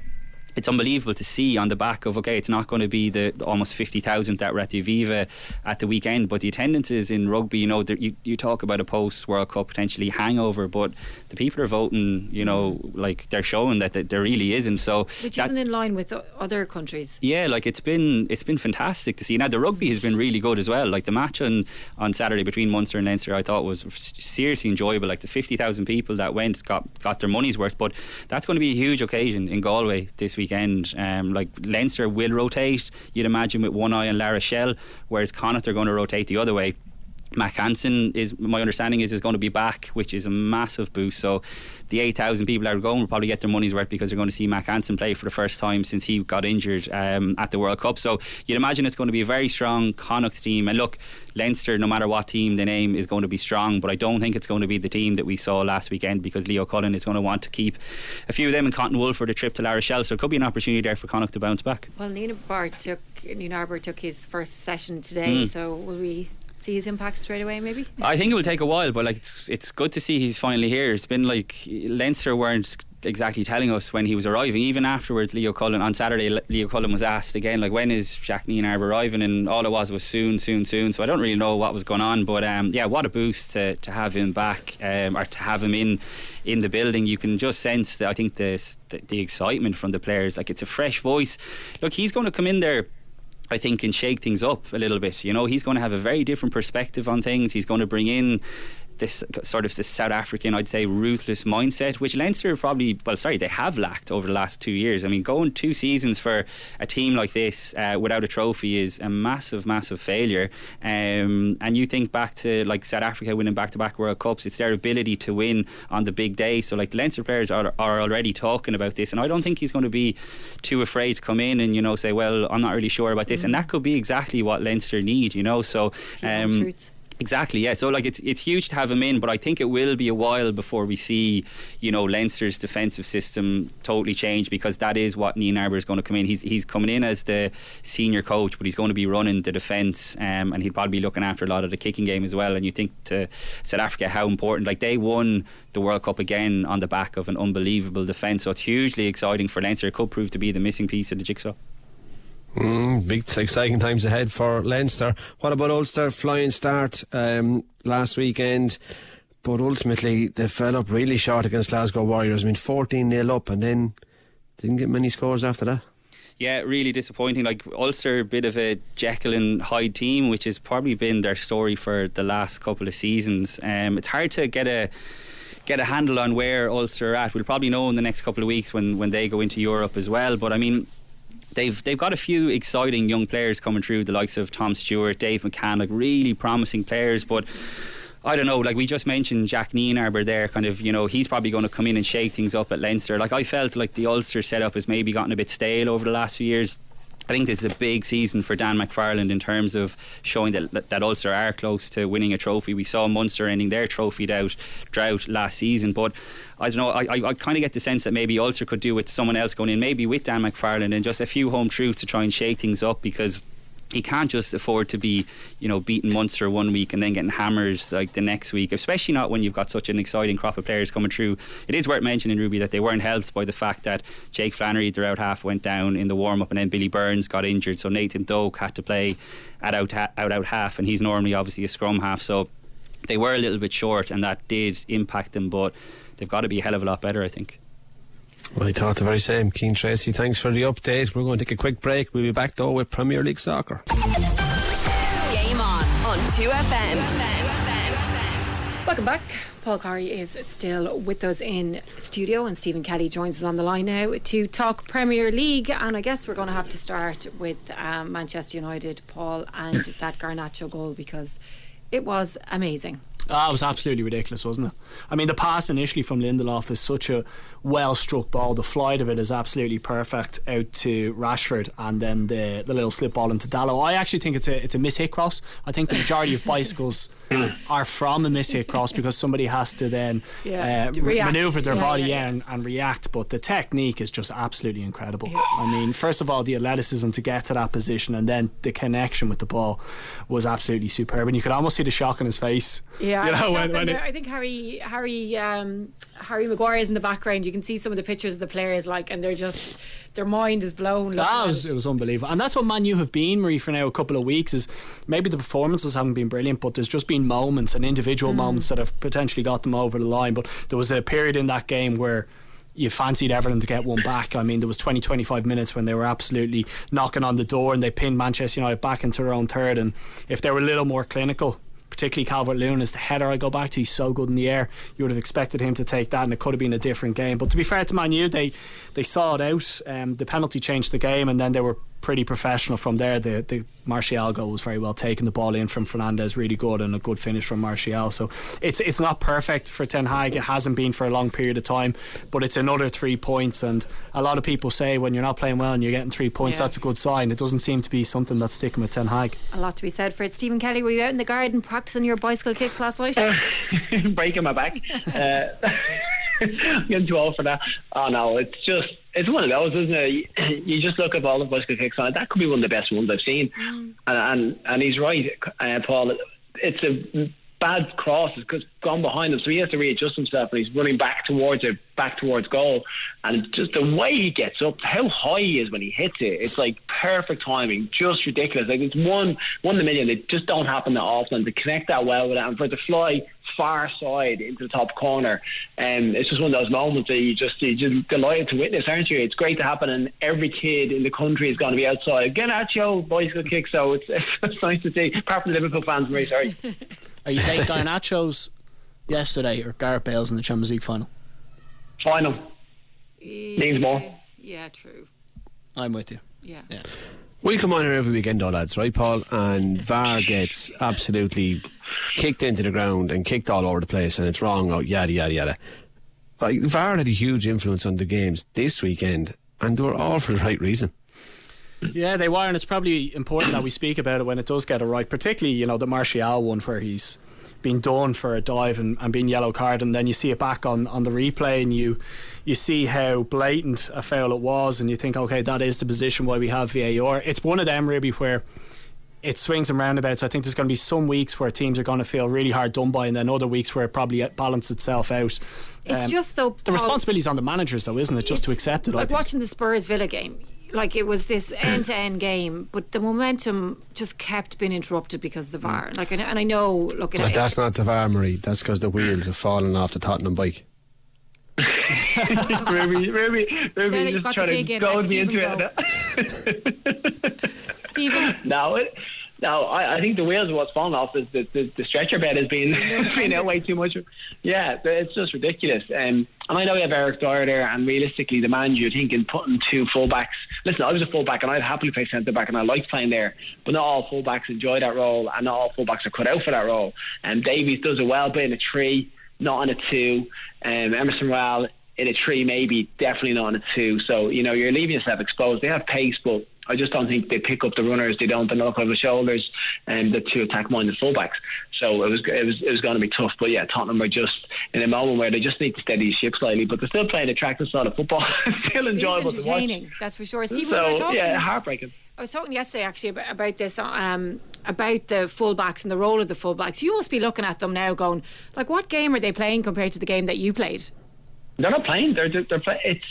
It's unbelievable to see on the back of, okay, it's not going to be the almost fifty thousand that were at the Aviva at the weekend, but the attendances in rugby, you know, you, you talk about a post-World Cup potentially hangover, but the people are voting, you know, like they're showing that, that there really isn't. So which that, isn't in line with other countries. Yeah, like it's been it's been fantastic to see. Now the rugby has been really good as well. Like the match on, on Saturday between Munster and Leinster, I thought was seriously enjoyable. Like the fifty thousand people that went got, got their money's worth, but that's going to be a huge occasion in Galway this week. Weekend um, like Leinster will rotate, you'd imagine, with one eye on La Rochelle, whereas Connacht are going to rotate the other way. Mac Hansen, is my understanding is is going to be back, which is a massive boost. So the eight thousand people that are going will probably get their money's worth because they're going to see Mac Hansen play for the first time since he got injured um, at the World Cup. So you'd imagine it's going to be a very strong Connacht team, and look, Leinster, no matter what team they name, is going to be strong, but I don't think it's going to be the team that we saw last weekend because Leo Cullen is going to want to keep a few of them in cotton wool for the trip to La Rochelle. So it could be an opportunity there for Connacht to bounce back. Well, Nienhaber Barr took Nienhaber Barr took his first session today, mm. so will we see his impact straight away? Maybe I think it will take a while, but like it's it's good to see he's finally here. It's been like Leinster weren't exactly telling us when he was arriving. Even afterwards, Leo Cullen on Saturday, Leo Cullen was asked again, like, when is Jack Nienaber arriving? And all it was was soon, soon, soon. So I don't really know what was going on, but um, yeah, what a boost to, to have him back, um, or to have him in in the building. You can just sense that, I think, the, the the excitement from the players. Like, it's a fresh voice. Look, he's going to come in there, I think, and shake things up a little bit. You know, he's going to have a very different perspective on things. He's going to bring in this sort of this South African, I'd say, ruthless mindset, which Leinster probably, well, sorry, they have lacked over the last two years. I mean, going two seasons for a team like this uh, without a trophy is a massive, massive failure. Um, and you think back to, like, South Africa winning back-to-back World Cups, it's their ability to win on the big day. So, like, the Leinster players are, are already talking about this, and I don't think he's going to be too afraid to come in and, you know, say, well, I'm not really sure about this. Mm. And that could be exactly what Leinster need, you know. So, um exactly, yeah. So, like, it's it's huge to have him in, but I think it will be a while before we see, you know, Leinster's defensive system totally change, because that is what Nienaber is going to come in. He's he's coming in as the senior coach, but he's going to be running the defence, um, and he'll probably be looking after a lot of the kicking game as well. And you think to South Africa how important, like, they won the World Cup again on the back of an unbelievable defence. So it's hugely exciting for Leinster. It could prove to be the missing piece of the jigsaw. Mm, big exciting times ahead for Leinster. What about Ulster? Flying start um, last weekend, but ultimately they fell up really short against Glasgow Warriors. I mean, fourteen nil up, and then didn't get many scores after that. Yeah, really disappointing. Like, Ulster, a bit of a Jekyll and Hyde team, which has probably been their story for the last couple of seasons. Um, it's hard to get a get a handle on where Ulster are at. We'll probably know in the next couple of weeks when, when they go into Europe as well. But I mean, They've they've got a few exciting young players coming through, the likes of Tom Stewart, Dave McCann, like really promising players. But I don't know, like we just mentioned Jack Nienaber there, kind of, you know, he's probably going to come in and shake things up at Leinster. Like, I felt like the Ulster setup has maybe gotten a bit stale over the last few years. I think this is a big season for Dan McFarland in terms of showing that that Ulster are close to winning a trophy. We saw Munster ending their trophy out drought last season, but I don't know, I, I, I kind of get the sense that maybe Ulster could do with someone else going in, maybe with Dan McFarland, and just a few home truths to try and shake things up, because he can't just afford to be, you know, beating Munster one week and then getting hammered like the next week, especially not when you've got such an exciting crop of players coming through. It is worth mentioning, Ruby, that they weren't helped by the fact that Jake Flannery, their out half, went down in the warm up, and then Billy Burns got injured, so Nathan Doak had to play at out ha- out out half, and he's normally obviously a scrum half. So they were a little bit short, and that did impact them, but they've got to be a hell of a lot better, I think. Well, I thought the very same. Ciarán Tracy, thanks for the update. We're going to take a quick break. We'll be back, though, with Premier League Soccer. Game on on two F M. Welcome back. Paul Corry is still with us in studio, and Stephen Kelly joins us on the line now to talk Premier League. And I guess we're going to have to start with um, Manchester United, Paul, and that Garnacho goal, because it was amazing. Oh, it was absolutely ridiculous, wasn't it? I mean, the pass initially from Lindelof is such a well-struck ball. The flight of it is absolutely perfect out to Rashford, and then the the little slip ball into Dallow. I actually think it's a it's a mishit cross. I think the majority of bicycles are from a mishit cross, because somebody has to then yeah, uh, manoeuvre their yeah, body yeah, yeah. And, and react. But the technique is just absolutely incredible. Yeah. I mean, first of all, the athleticism to get to that position, and then the connection with the ball was absolutely superb. And you could almost see the shock on his face. Yeah. You know, when, when it, I think Harry Harry um, Harry Maguire is in the background. You can see some of the pictures of the players, like, and they're just, their mind is blown. That was, it was unbelievable, and that's what Man U have been, Marie, for now a couple of weeks. Is maybe the performances haven't been brilliant, but there's just been moments and individual mm. moments that have potentially got them over the line. But there was a period in that game where you fancied Everton to get one back. I mean, there was twenty to twenty-five minutes when they were absolutely knocking on the door, and they pinned Manchester United back into their own third. And if they were a little more clinical, particularly Calvert-Lewin is the header I go back to, he's so good in the air, you would have expected him to take that, and it could have been a different game. But to be fair to Man U, they, they saw it out. Um, the penalty changed the game, and then they were pretty professional from there. The, the Martial goal was very well taken, the ball in from Fernandes, really good, and a good finish from Martial. So it's it's not perfect for Ten Hag, it hasn't been for a long period of time, but it's another three points, and a lot of people say when you're not playing well and you're getting three points, yeah, that's a good sign. It doesn't seem to be something that's sticking with Ten Hag. A lot to be said for it. Stephen Kelly, were you out in the garden practising your bicycle kicks last night? Uh, breaking my back. uh, I'm getting too old for that. Oh no, it's just it's one of those, isn't it? You just look at all the bicycle kicks on it. That could be one of the best ones I've seen. Mm. And, and and he's right, uh, Paul. It's a bad crosses gone behind him, so he has to readjust himself, and he's running back towards it, back towards goal, and just the way he gets up, how high he is when he hits it, it's like perfect timing, just ridiculous. Like, it's one one in a million. They just don't happen that often to connect that well with it, and for it to fly far side into the top corner, and um, it's just one of those moments that you just you just delighted to witness, aren't you? It's great to happen, and every kid in the country is going to be outside, get at you, bicycle kick. So it's, it's nice to see, apart from Liverpool fans. Very sorry. Are you saying Garnacho's yesterday or Gareth Bale's in the Champions League final? Final. Yeah, needs more. Yeah, true. I'm with you. Yeah. yeah. We come on here every weekend, though, lads, right, Paul? And V A R gets absolutely kicked into the ground and kicked all over the place, and it's wrong, oh, yada, yada, yada. Like, V A R had a huge influence on the games this weekend, and they were all for the right reason. Yeah, they were, and it's probably important that we speak about it when it does get it right, particularly, you know, the Martial one where he's been done for a dive and, and being yellow card, and then you see it back on, on the replay, and you you see how blatant a foul it was, and you think, okay, that is the position why we have V A R. It's one of them really where it swings and roundabouts. I think there's going to be some weeks where teams are going to feel really hard done by, and then other weeks where it probably balances itself out. It's um, just though, Paul, the responsibility's on the managers though, isn't it, just to accept it. Like watching the Spurs Villa game, like it was this end-to-end game, but the momentum just kept being interrupted because of the V A R. Like, and, and I know, look, but that's it, not the V A R, Marie. That's because the wheels have fallen off the Tottenham bike. Ruby, Ruby, Ruby, just trying to goad me into it. Stephen, no, it. Now, I, I think the wheels of what's fallen off is the, the, the stretcher bed has been being out way too much. Yeah, it's just ridiculous. Um, and I know we have Eric Dyer there, and realistically, the man you're thinking putting two fullbacks. Listen, I was a fullback, and I'd happily play centre back, and I liked playing there. But not all fullbacks enjoy that role, and not all fullbacks are cut out for that role. And um, Davies does it well, but in a three, not on a two. Um, Emerson Rowell in a three, maybe definitely not on a two. So you know, you're leaving yourself exposed. They have pace, but I just don't think they pick up the runners. They don't develop over the shoulders, and um, the two attack-minded fullbacks. So it was it was it was going to be tough. But yeah, Tottenham were just in a moment where they just need to steady the ship slightly. But they're still playing attractive side of football. Still enjoyable to watch. It's entertaining, that's for sure. Stephen, so, we were talking, yeah, heartbreaking. I was talking yesterday actually about, about this, um, about the fullbacks and the role of the fullbacks. You must be looking at them now, going like, what game are they playing compared to the game that you played? They're not playing. They're they're, they're play, it's.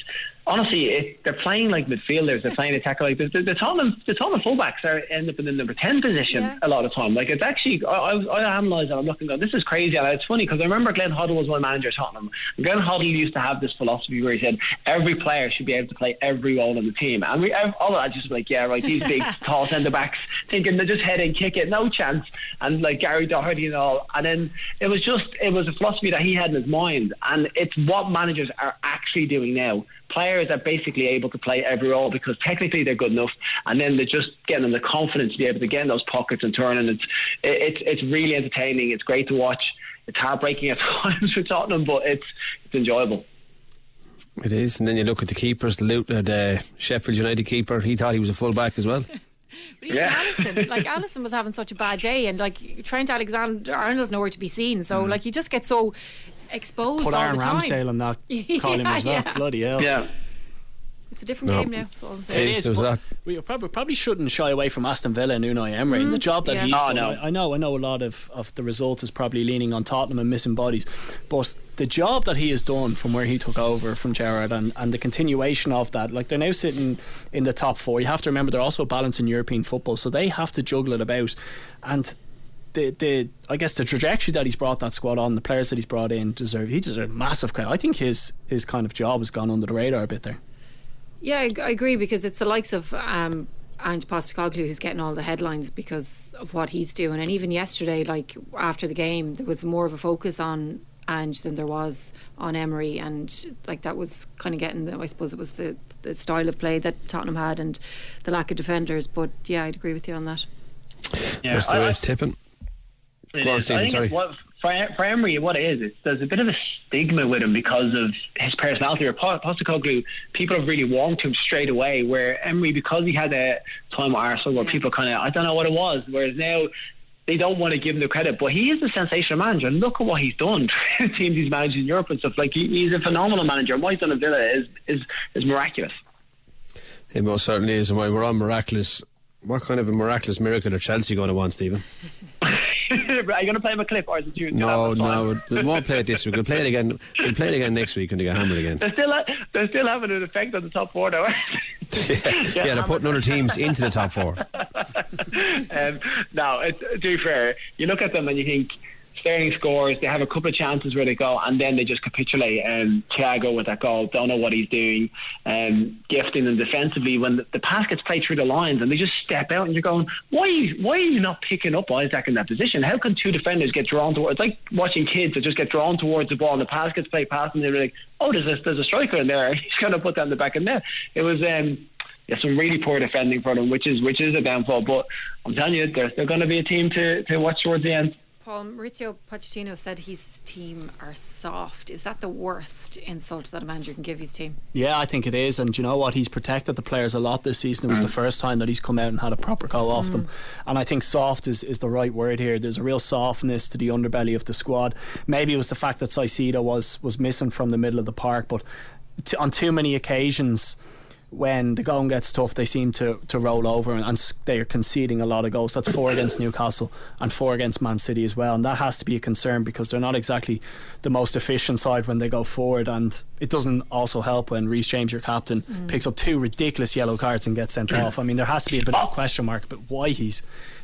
Honestly, it, they're playing like midfielders. They're playing attacker like this. The, the Tottenham, the Tottenham fullbacks are end up in the number ten position yeah. a lot of time. Like, it's actually, I, I, I analyse that. I'm looking at this is crazy, and it's funny because I remember Glenn Hoddle was my manager at Tottenham. And Glenn Hoddle used to have this philosophy where he said every player should be able to play every role on the team, and we all that just like yeah, right, these big tall centre backs thinking they just head and kick it, no chance, and like Gary Doherty and all. And then it was just it was a philosophy that he had in his mind, and it's what managers are actually doing now. Players are basically able to play every role because technically they're good enough, and then they're just getting them the confidence to be able to get in those pockets and turn, and it's it's it's really entertaining. It's great to watch. It's heartbreaking at times for Tottenham, but it's it's enjoyable. It is. And then you look at the keepers, the, Luton, the Sheffield United keeper, he thought he was a fullback as well. But even yeah. Alisson, like Alisson was having such a bad day, and like Trent Alexander-Arnold's nowhere to be seen, so mm. like you just get so exposed. Put all Aaron the time. Ramsdale on that column yeah, as well. Yeah. Bloody hell. Yeah. It's a different no. game now. All it is. But we probably probably shouldn't shy away from Aston Villa and Unai Emery. Mm-hmm. The job that yeah. he's oh, done. No. I, I know. I know a lot of, of the results is probably leaning on Tottenham and missing bodies, but the job that he has done from where he took over from Gerrard, and, and the continuation of that, like they're now sitting in the top four. You have to remember they're also balancing European football, so they have to juggle it about, and. The, the I guess the trajectory that he's brought that squad on, the players that he's brought in, deserve he deserves massive credit. I think his his kind of job has gone under the radar a bit there. Yeah, I, I agree, because it's the likes of um, Ange Postecoglou who's getting all the headlines because of what he's doing. And even yesterday, like after the game, there was more of a focus on Ange than there was on Emery, and like that was kind of getting the, I suppose it was the, the style of play that Tottenham had and the lack of defenders. But yeah, I'd agree with you on that. Yeah, that's the way it's tipping. It is. Team, I think sorry. What, for, for Emery, what it is, it's, there's a bit of a stigma with him because of his personality. Or Postecoglou, people have really warmed to him straight away, where Emery, because he had a time at Arsenal where yeah. people kind of, I don't know what it was, whereas now they don't want to give him the credit, but he is a sensational manager. Look at what he's done. Teams he's managed in Europe and stuff, like he, he's a phenomenal manager, and what he's done at Villa is, is, is miraculous. It most certainly is. And while we're on miraculous, what kind of a miraculous miracle are Chelsea going to want, Stephen? it? Are you going to play him a clip, or is it you? No, no, we won't play it this week. We'll play it again. We'll play it again next week when they get hammered again. They're still, they're still having an effect on the top four now. yeah, yeah, yeah they're putting other teams into the top four. um, no, it's, to be fair, you look at them and you think Sterling scores, they have a couple of chances where they go, and then they just capitulate. Um, Thiago with that goal, don't know what he's doing. Um, gifting them defensively when the, the pass gets played through the lines and they just step out, and you're going, why why are you not picking up Isaac in that position? How can two defenders get drawn towards? It's like watching kids that just get drawn towards the ball and the pass gets played past, and they're like, oh, there's a, there's a striker in there, he's going to put that in the back of the net. It was um, yeah, some really poor defending for them, which is which is a downfall. But I'm telling you, they're, they're going to be a team to, to watch towards the end. Paul, Maurizio Pochettino said his team are soft. Is that the worst insult that a manager can give his team? Yeah, I think it is. And you know what? He's protected the players a lot this season. It was mm. the first time that he's come out and had a proper go off mm. them. And I think soft is, is the right word here. There's a real softness to the underbelly of the squad. Maybe it was the fact that Caicedo was, was missing from the middle of the park, but t- on too many occasions, when the going gets tough, they seem to, to roll over, and, and they are conceding a lot of goals. That's four against Newcastle and four against Man City as well, and that has to be a concern because they're not exactly the most efficient side when they go forward. And it doesn't also help when Reece James, your captain, mm. picks up two ridiculous yellow cards and gets sent off. I mean, there has to be a bit of a question mark but why he's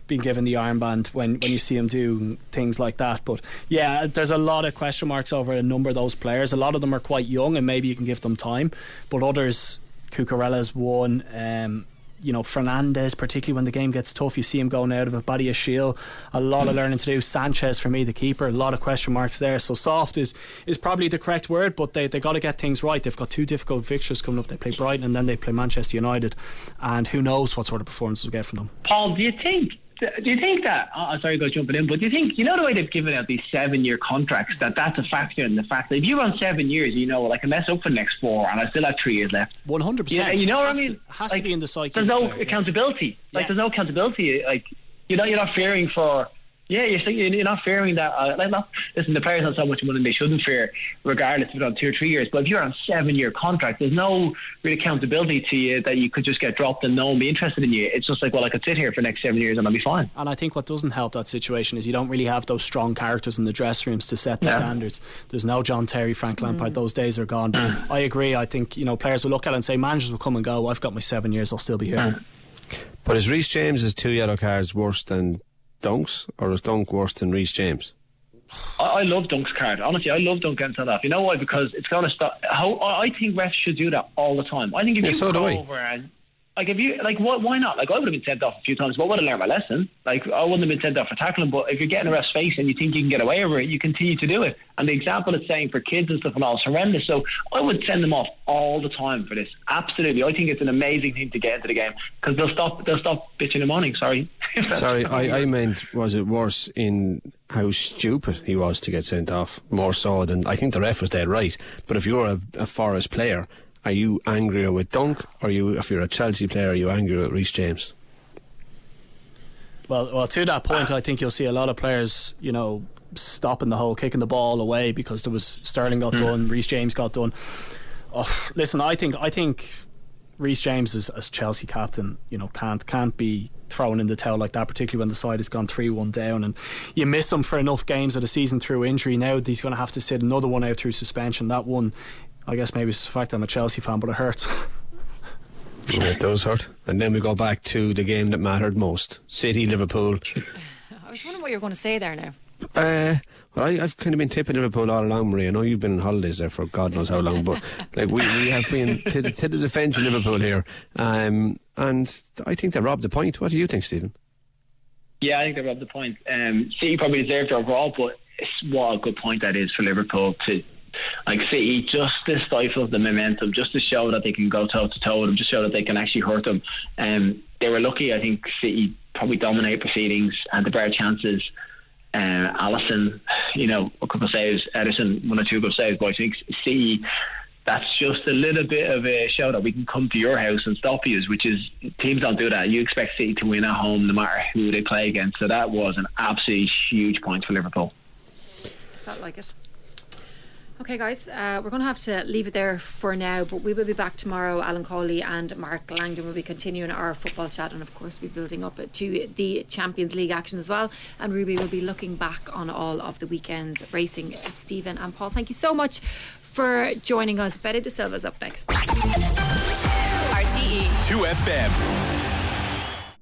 been given the armband when, when you see him do things like that. But yeah, there's a lot of question marks over a number of those players. A lot of them are quite young and maybe you can give them time, but others, Cucurella's one, um, you know, Fernandes, particularly when the game gets tough, you see him going out of it. Badiashile, a lot mm. of learning to do. Sanchez, for me, the keeper, a lot of question marks there. So soft is is probably the correct word, but they they got to get things right. They've got two difficult fixtures coming up. They play Brighton and then they play Manchester United, and who knows what sort of performances we'll get from them. Paul, do you think do you think that oh, sorry about jumping in, but do you think, you know, the way they've given out these seven year contracts, that that's a factor in the fact that if you run seven years, you know, well, I can mess up for the next four and I still have three years left. One hundred percent. Yeah, you know what I mean? It has to be in the psyche. There's no accountability. Like there's no accountability. Like, you know, you're not fearing for yeah you're, you're not fearing that uh, like not, listen, the players have so much money they shouldn't fear regardless if it's on two or three years, but if you're on a seven year contract, there's no real accountability to you that you could just get dropped and no one be interested in you. It's just like, well, I could sit here for the next seven years and I'll be fine. And I think what doesn't help that situation is you don't really have those strong characters in the dressing rooms to set the yeah. standards. There's no John Terry, Frank Lampard, mm. those days are gone. mm. I agree. I think, you know, players will look at it and say, managers will come and go, I've got my seven years, I'll still be here. mm. But is Reece James's two yellow cards worse than Dunk's, or is Dunk worse than Reece James? I, I love Dunk's card. Honestly, I love Dunk getting sent off. You know why? Because it's going to stop. How I think refs should do that all the time. I think if yeah, you so go over and like if you like, why, why not? Like I would have been sent off a few times, but I would have learned my lesson. Like I wouldn't have been sent off for tackling. But if you're getting a ref's face and you think you can get away over it, you continue to do it. And the example it's saying for kids and stuff and all is horrendous. So I would send them off all the time for this. Absolutely. I think it's an amazing thing to get into the game because they'll stop they'll stop bitching and moaning. Sorry. Sorry, I, I meant, was it worse in how stupid he was to get sent off? More so than, I think the ref was dead right. But if you're a, a Forest player, are you angrier with Dunk, or you, if you're a Chelsea player, are you angrier with Reece James? Well, well, to that point, I think you'll see a lot of players, you know, stopping the hole, kicking the ball away, because there was Sterling got mm. done, Reece James got done. Oh, listen, I think I think Reece James is, as Chelsea captain, you know, can't can't be thrown in the towel like that, particularly when the side has gone three one down and you miss him for enough games of the season through injury. Now he's going to have to sit another one out through suspension. That one, I guess maybe it's the fact that I'm a Chelsea fan, but it hurts. Yeah, it does hurt. And then we go back to the game that mattered most, City Liverpool. I was wondering what you were going to say there now. Uh, well, I, I've kind of been tipping Liverpool all along, Marie. I know you've been on holidays there for God knows how long, but like we, we have been to the, to the defence of Liverpool here, um, and I think they robbed the point. What do you think, Stephen? Yeah, I think they robbed the point. Um, City probably deserved it overall, but what a good point that is for Liverpool to. Like City, just to stifle the momentum, just to show that they can go toe to toe with them, just show that they can actually hurt them. Um, they were lucky. I think City probably dominate proceedings, had the bare chances. Uh, Alisson, you know, a couple of saves. Ederson, one or two good saves. But I think City, that's just a little bit of a show that we can come to your house and stop you, which is, teams don't do that. You expect City to win at home no matter who they play against. So that was an absolutely huge point for Liverpool. Felt like it. Okay, guys, uh, we're going to have to leave it there for now, but we will be back tomorrow. Alan Cawley and Mark Langdon will be continuing our football chat, and of course we'll be building up to the Champions League action as well, and Ruby will be looking back on all of the weekend's racing. Stephen and Paul, thank you so much for joining us. Betty De Silva's up next. R T E two F M.